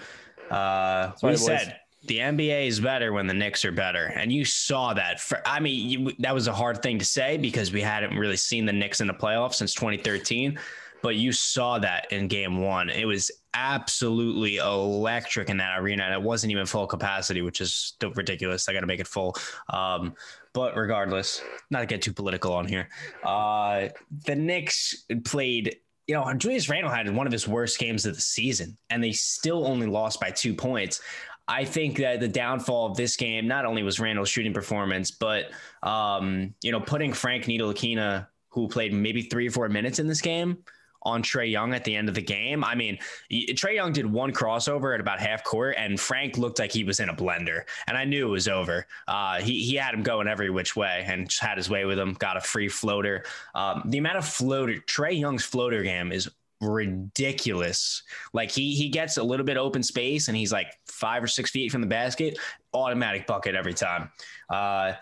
uh, we said the N B A is better when the Knicks are better. And you saw that. For, I mean, you, that was a hard thing to say because we hadn't really seen the Knicks in the playoffs since twenty thirteen. But you saw that in game one. It was absolutely electric in that arena. And it wasn't even full capacity, which is still ridiculous. I got to make it full. Um, but regardless, not to get too political on here. Uh, the Knicks played... You know, Julius Randle had one of his worst games of the season, and they still only lost by two points. I think that the downfall of this game not only was Randle's shooting performance, but, um, you know, putting Frank Ntilikina, who played maybe three or four minutes in this game, on Trae Young at the end of the game. I mean, Trae Young did one crossover at about half court, and Frank looked like he was in a blender, and I knew it was over. Uh, he, he had him going every which way and just had his way with him, got a free floater. Um, the amount of floater, Trae Young's floater game is ridiculous. Like, he he gets a little bit open space, and he's like five or six feet from the basket, automatic bucket every time. Uh,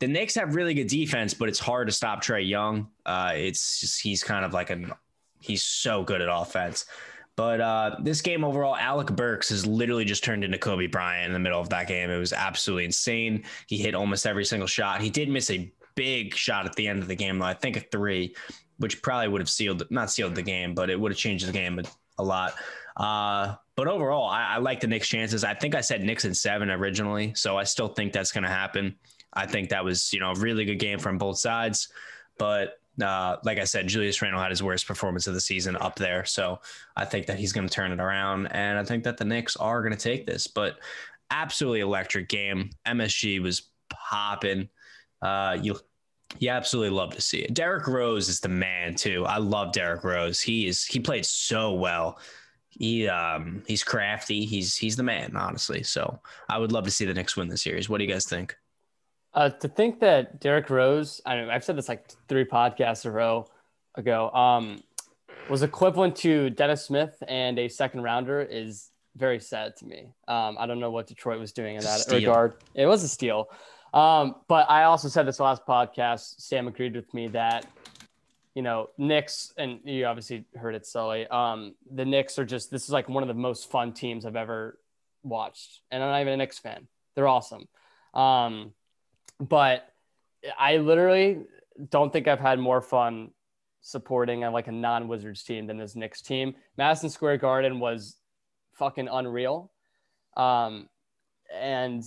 the Knicks have really good defense, but it's hard to stop Trae Young. Uh, it's just, he's kind of like an He's so good at offense. But uh, this game overall, Alec Burks has literally just turned into Kobe Bryant in the middle of that game. It was absolutely insane. He hit almost every single shot. He did miss a big shot at the end of the game, though. I think a three, which probably would have sealed, not sealed the game, but it would have changed the game a lot. Uh, but overall, I, I like the Knicks' chances. I think I said Knicks in seven originally, so I still think that's going to happen. I think that was, you know, a really good game from both sides. But Uh, like I said, Julius Randle had his worst performance of the season up there. So I think that he's going to turn it around. And I think that the Knicks are going to take this, but absolutely electric game. M S G was popping. Uh, you, you absolutely love to see it. Derrick Rose is the man too. I love Derrick Rose. He is, he played so well. He, um, he's crafty. He's, he's the man, honestly. So I would love to see the Knicks win the series. What do you guys think? Uh, to think that Derrick Rose, I mean, I've said this like three podcasts in a row ago, um, was equivalent to Dennis Smith and a second rounder is very sad to me. Um, I don't know what Detroit was doing in that steal. regard. It was a steal. Um, but I also said this last podcast, Sam agreed with me that, you know, Knicks, and you obviously heard it, Sully, um, the Knicks are just, this is like one of the most fun teams I've ever watched. And I'm not even a Knicks fan. They're awesome. Um, But I literally don't think I've had more fun supporting a, like a non-Wizards team than this Knicks team. Madison Square Garden was fucking unreal. Um, and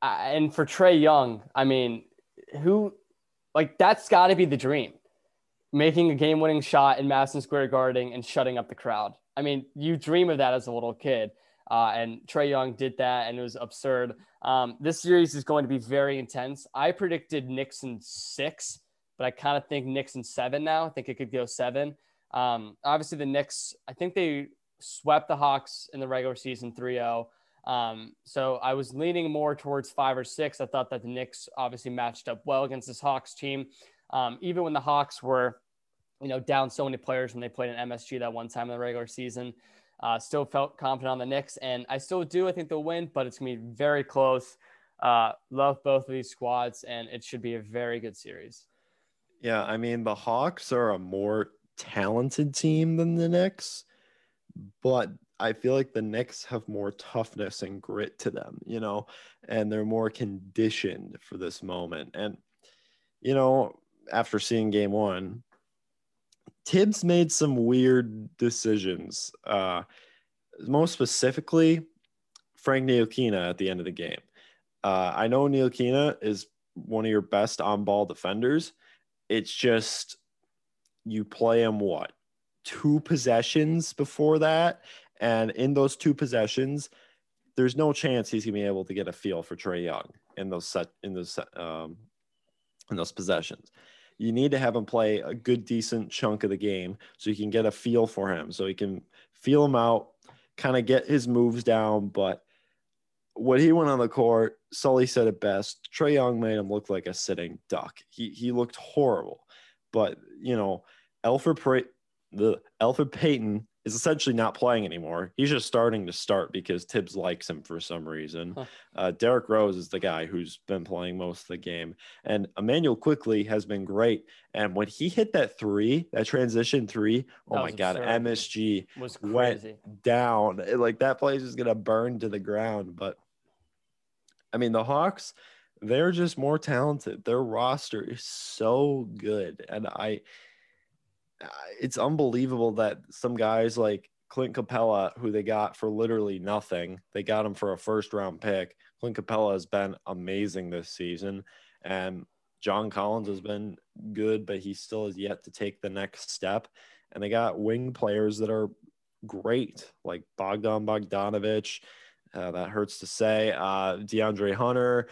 and for Trae Young, I mean, who like that's got to be the dream. Making a game-winning shot in Madison Square Garden and shutting up the crowd. I mean, you dream of that as a little kid. Uh, and Trae Young did that, and it was absurd. Um, this series is going to be very intense. I predicted Knicks in six, but I kind of think Knicks in seven now. I think it could go seven. Um, obviously, the Knicks, I think they swept the Hawks in the regular season three oh. Um, so I was leaning more towards five or six. I thought that the Knicks obviously matched up well against this Hawks team. Um, even when the Hawks were, you know, down so many players when they played in M S G that one time in the regular season, Uh, still felt confident on the Knicks, and I still do. I think they'll win, but it's going to be very close. Uh, love both of these squads, and it should be a very good series. Yeah, I mean, the Hawks are a more talented team than the Knicks, but I feel like the Knicks have more toughness and grit to them, you know, and they're more conditioned for this moment. And, you know, after seeing game one, Tibbs made some weird decisions, uh, most specifically Frank Ntilikina at the end of the game. Uh, I know Ntilikina is one of your best on-ball defenders. It's just you play him, what, two possessions before that? And in those two possessions, there's no chance he's going to be able to get a feel for Trae Young in those, set, in those, um, in those possessions. You need to have him play a good, decent chunk of the game so you can get a feel for him, so he can feel him out, kind of get his moves down. But when he went on the court, Sully said it best. Trae Young made him look like a sitting duck. He he looked horrible. But, you know, Elfrid Pray- the Elfrid Payton is essentially not playing anymore. He's just starting to start because Tibbs likes him for some reason. Huh. Uh, Derrick Rose is the guy who's been playing most of the game. And Immanuel Quickley has been great. And when he hit that three, that transition three, oh my God, absurd. M S G was crazy. Went down. It, like that play is going to burn to the ground. But, I mean, the Hawks, they're just more talented. Their roster is so good. And I – it's unbelievable that some guys like Clint Capella, who they got for literally nothing, they got him for a first round pick. Clint Capella has been amazing this season, and John Collins has been good, but he still has yet to take the next step. And they got wing players that are great, like Bogdan Bogdanović. Uh, that hurts to say, uh, DeAndre Hunter.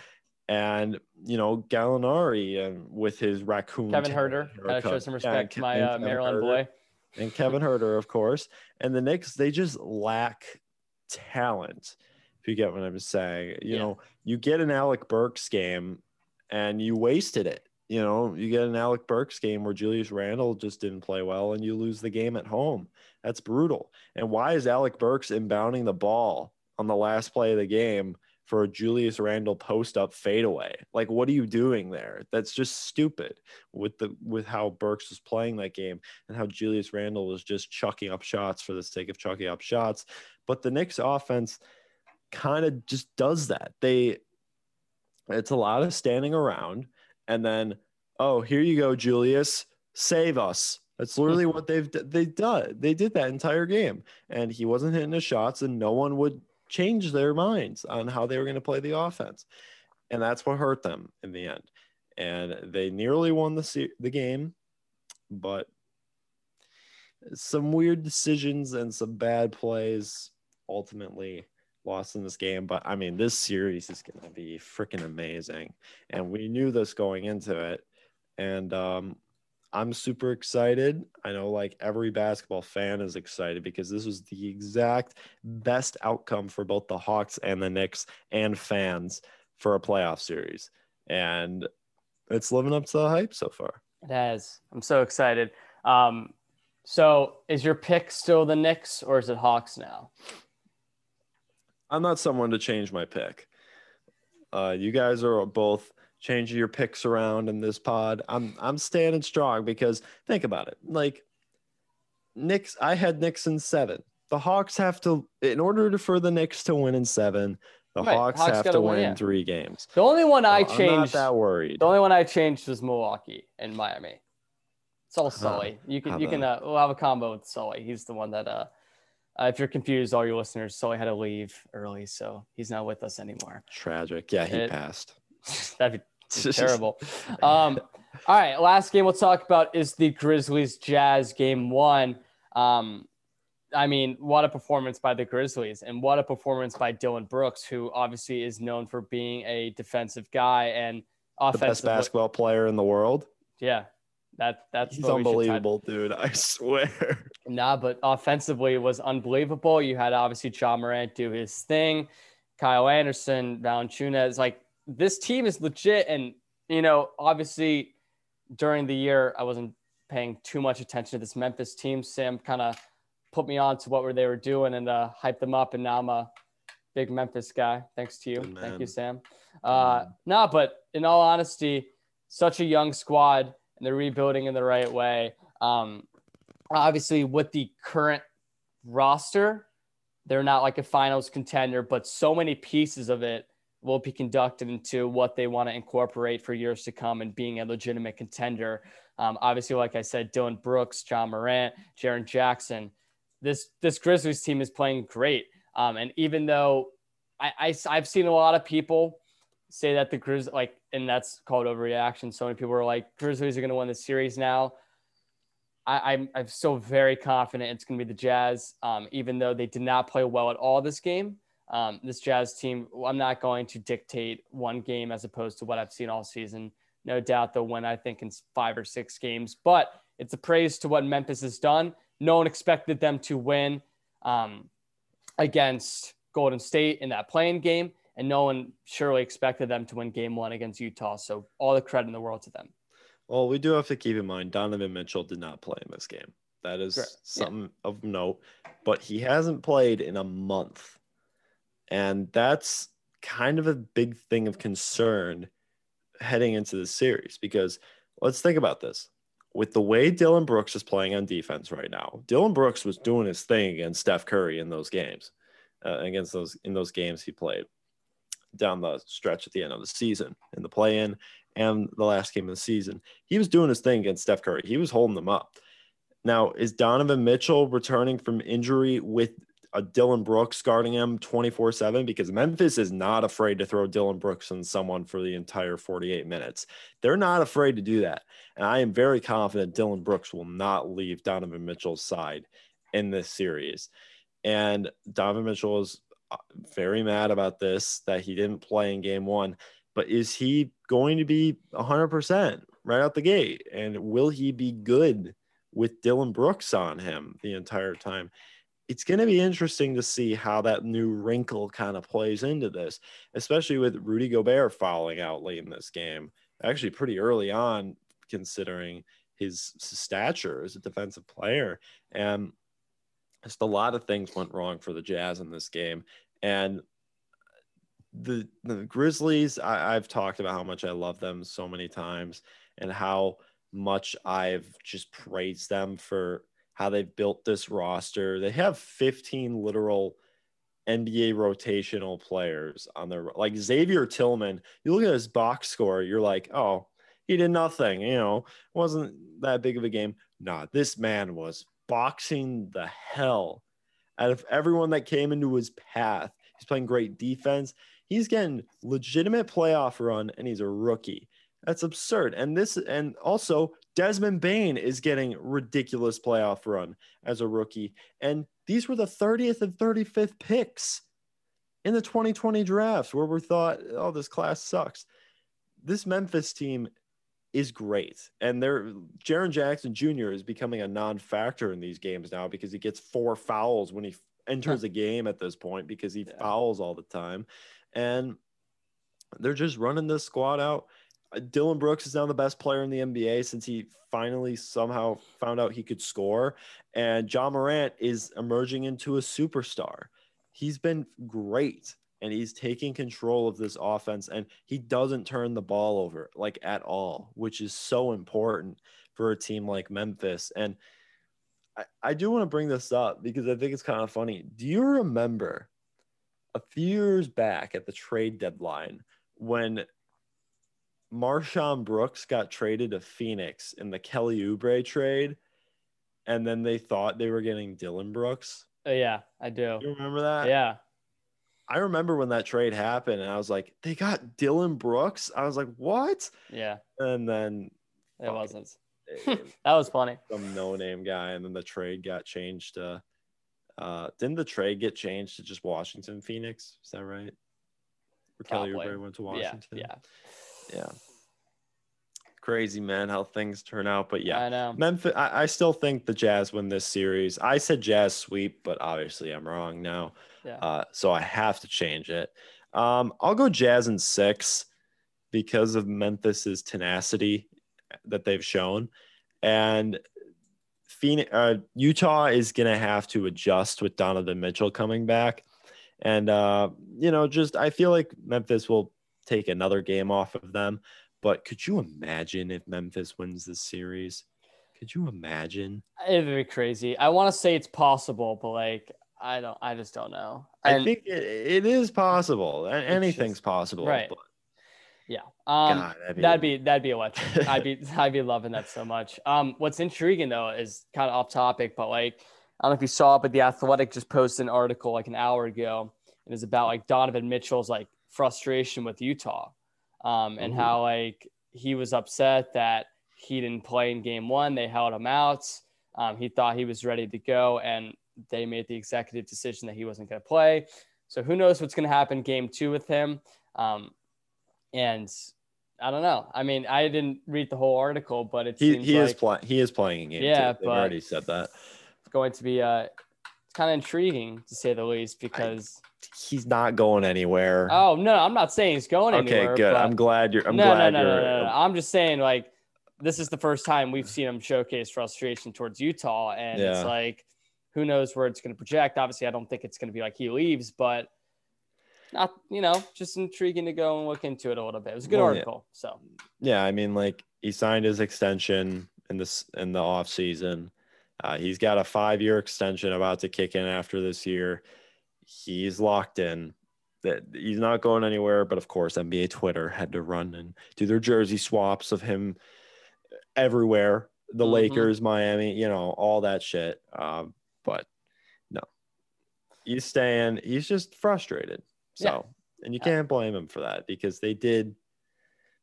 And, you know, Gallinari and with his raccoon. Kevin Huerter. Gotta show some respect to my uh, Maryland Huerter, boy. And Kevin Huerter, of course. And the Knicks, they just lack talent, if you get what I'm saying. You yeah. know, you get an Alec Burks game and you wasted it. You know, you get an Alec Burks game where Julius Randle just didn't play well and you lose the game at home. That's brutal. And why is Alec Burks inbounding the ball on the last play of the game for a Julius Randle post-up fadeaway. Like, what are you doing there? That's just stupid with the with how Burks was playing that game and how Julius Randle was just chucking up shots for the sake of chucking up shots. But the Knicks offense kind of just does that. They it's a lot of standing around and then, oh, here you go, Julius, save us. That's literally what they've they done. They did that entire game, and he wasn't hitting his shots, and no one would change their minds on how they were going to play the offense. And that's what hurt them in the end. And they nearly won the se- the game, but some weird decisions and some bad plays ultimately lost in this game. But I mean, this series is going to be freaking amazing. And we knew this going into it. And um, I'm super excited. I know like every basketball fan is excited because this was the exact best outcome for both the Hawks and the Knicks and fans for a playoff series. And it's living up to the hype so far. It has. I'm so excited. Um, so is your pick still the Knicks or is it Hawks now? I'm not someone to change my pick. Uh, you guys are both changing your picks around in this pod. I'm I'm standing strong because think about it. Like Knicks, I had Knicks in seven. The Hawks have to, in order to, for the Knicks to win in seven, the right. Hawks, Hawks have to win, win yeah. three games. The only one so I changed. I'm not that worried. The only one I changed was Milwaukee and Miami. It's all Sully. Uh, you can you about? can uh, we'll have a combo with Sully. He's the one that uh. Uh, if you're confused, all your listeners, Sully had to leave early, so he's not with us anymore. Tragic. Yeah, he it, passed. That'd be terrible. Um, all right, last game we'll talk about is the Grizzlies-Jazz game one. Um, I mean, what a performance by the Grizzlies, and what a performance by Dylan Brooks, who obviously is known for being a defensive guy and offensive. The best basketball look- player in the world. Yeah. That that's He's unbelievable, dude. I swear. Nah, but offensively it was unbelievable. You had obviously John Morant do his thing, Kyle Anderson, Valanciunas. Like this team is legit, and you know, obviously during the year I wasn't paying too much attention to this Memphis team. Sam kind of put me on to what they were doing and uh, hyped them up, and now I'm a big Memphis guy. Thanks to you, thank you, Sam. Uh, nah, but in all honesty, such a young squad. They're rebuilding in the right way. Um, obviously, with the current roster, they're not like a finals contender, but so many pieces of it will be conducted into what they want to incorporate for years to come and being a legitimate contender. Um, obviously, like I said, Dylan Brooks, John Morant, Jaren Jackson. This this Grizzlies team is playing great. Um, and even though I, I, I've seen a lot of people say that the Grizz like, and that's called overreaction. So many people are like, Grizzlies are going to win the series now. I, I'm I'm so very confident it's going to be the Jazz, um, even though they did not play well at all this game. Um, this Jazz team, I'm not going to dictate one game as opposed to what I've seen all season. No doubt they'll win, I think, in five or six games. But it's a praise to what Memphis has done. No one expected them to win um, against Golden State in that play-in game. And no one surely expected them to win game one against Utah. So all the credit in the world to them. Well, we do have to keep in mind, Donovan Mitchell did not play in this game. That is Correct. something yeah. of note, but he hasn't played in a month. And that's kind of a big thing of concern heading into the series, because let's think about this. With the way Dylan Brooks is playing on defense right now, Dylan Brooks was doing his thing against Steph Curry in those games, uh, against those in those games he played down the stretch at the end of the season in the play-in and the last game of the season. He was doing his thing against Steph Curry. He was holding them up. Now, is Donovan Mitchell returning from injury with a Dylan Brooks guarding him twenty-four seven? Because Memphis is not afraid to throw Dylan Brooks on someone for the entire forty-eight minutes. They're not afraid to do that. And I am very confident Dylan Brooks will not leave Donovan Mitchell's side in this series. And Donovan Mitchell is very mad about this, that he didn't play in game one, but is he going to be one hundred percent right out the gate? And will he be good with Dylan Brooks on him the entire time? It's going to be interesting to see how that new wrinkle kind of plays into this, especially with Rudy Gobert fouling out late in this game, actually pretty early on, considering his stature as a defensive player. And just a lot of things went wrong for the Jazz in this game. And the, the Grizzlies, I, I've talked about how much I love them so many times and how much I've just praised them for how they've built this roster. They have fifteen literal N B A rotational players on their, like Xavier Tillman. You look at his box score, you're like, oh, he did nothing. You know, it wasn't that big of a game. Nah, this man was boxing the hell out of everyone that came into his path. He's playing great defense. He's getting legitimate playoff run, and he's a rookie. That's absurd. And this, and also Desmond Bane is getting ridiculous playoff run as a rookie. And these were the thirtieth and thirty-fifth picks in the twenty twenty draft, where we thought, oh, this class sucks. This Memphis team is great. And they're, Jaren Jackson Junior is becoming a non-factor in these games now because he gets four fouls when he enters a game at this point because he yeah. fouls all the time. And they're just running this squad out. Dylan Brooks is now the best player in the N B A since he finally somehow found out he could score. And John Morant is emerging into a superstar. He's been great, and he's taking control of this offense, and he doesn't turn the ball over, like, at all, which is so important for a team like Memphis. And I, I do want to bring this up because I think it's kind of funny. Do you remember a few years back at the trade deadline when – Marshawn Brooks got traded to Phoenix in the Kelly Oubre trade, and then they thought they were getting Dylan Brooks? Oh, yeah, I do. You remember that? Yeah. I remember when that trade happened, and I was like, they got Dylan Brooks? I was like, what? Yeah. And then – It wasn't. It, that was funny. Some no-name guy, and then the trade got changed to uh, – didn't the trade get changed to just Washington, Phoenix? Is that right? Where Kelly Oubre went to Washington? Yeah, yeah. Yeah, crazy, man, how things turn out. But yeah, I know. Memphis. I, I still think the Jazz win this series. I said Jazz sweep, but obviously I'm wrong now. Yeah. Uh, so I have to change it. Um, I'll go Jazz in six because of Memphis's tenacity that they've shown, and Phoenix, uh, Utah is gonna have to adjust with Donovan Mitchell coming back, and uh, you know, just I feel like Memphis will take another game off of them. But could you imagine if Memphis wins this series? Could you imagine? It'd be crazy. I want to say it's possible, but like, I don't, I just don't know. And I think it, it is possible. Anything's just possible. Right. But yeah. Um, God, that'd be, that'd be, that'd be electric. I'd be, I'd be loving that so much. Um, what's intriguing though is kind of off topic, but like, I don't know if you saw it, but The Athletic just posted an article like an hour ago, and it's about like Donovan Mitchell's like frustration with Utah, um, and Ooh. how like he was upset that he didn't play in game one. They held him out. Um, he thought he was ready to go, and they made the executive decision that he wasn't going to play. So who knows what's going to happen game two with him. Um, and I don't know. I mean, I didn't read the whole article, but it he, seems he like, is playing. He is playing in game yeah, two. They've already said that. It's going to be uh, kind of intriguing to say the least, because I, he's not going anywhere. Oh no, I'm not saying he's going anywhere. Okay, good. I'm glad you're. I'm no, glad no, no, you're. No, no, no, no. I'm just saying, like, this is the first time we've seen him showcase frustration towards Utah, and yeah. it's like, who knows where it's going to project? Obviously, I don't think it's going to be like he leaves, but not, you know, just intriguing to go and look into it a little bit. It was a good well, article, yeah. so yeah. I mean, like, he signed his extension in this in the off season. Uh, he's got a five year extension about to kick in after this year. He's locked in. That he's not going anywhere. But of course, N B A Twitter had to run and do their jersey swaps of him everywhere. The mm-hmm. Lakers, Miami, you know, all that shit. Um, but no, he's staying. He's just frustrated. So, yeah. and you can't blame him for that because they did,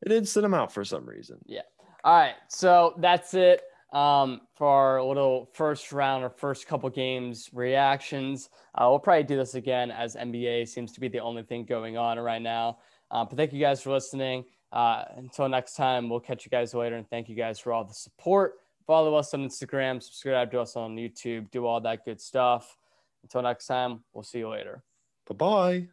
they did sit him out for some reason. Yeah. All right. So that's it. Um, for our little first round or first couple games reactions. Uh, we'll probably do this again as N B A seems to be the only thing going on right now. Uh, but thank you guys for listening. Uh, until next time, we'll catch you guys later. And thank you guys for all the support. Follow us on Instagram, subscribe to us on YouTube, do all that good stuff. Until next time, we'll see you later. Bye-bye.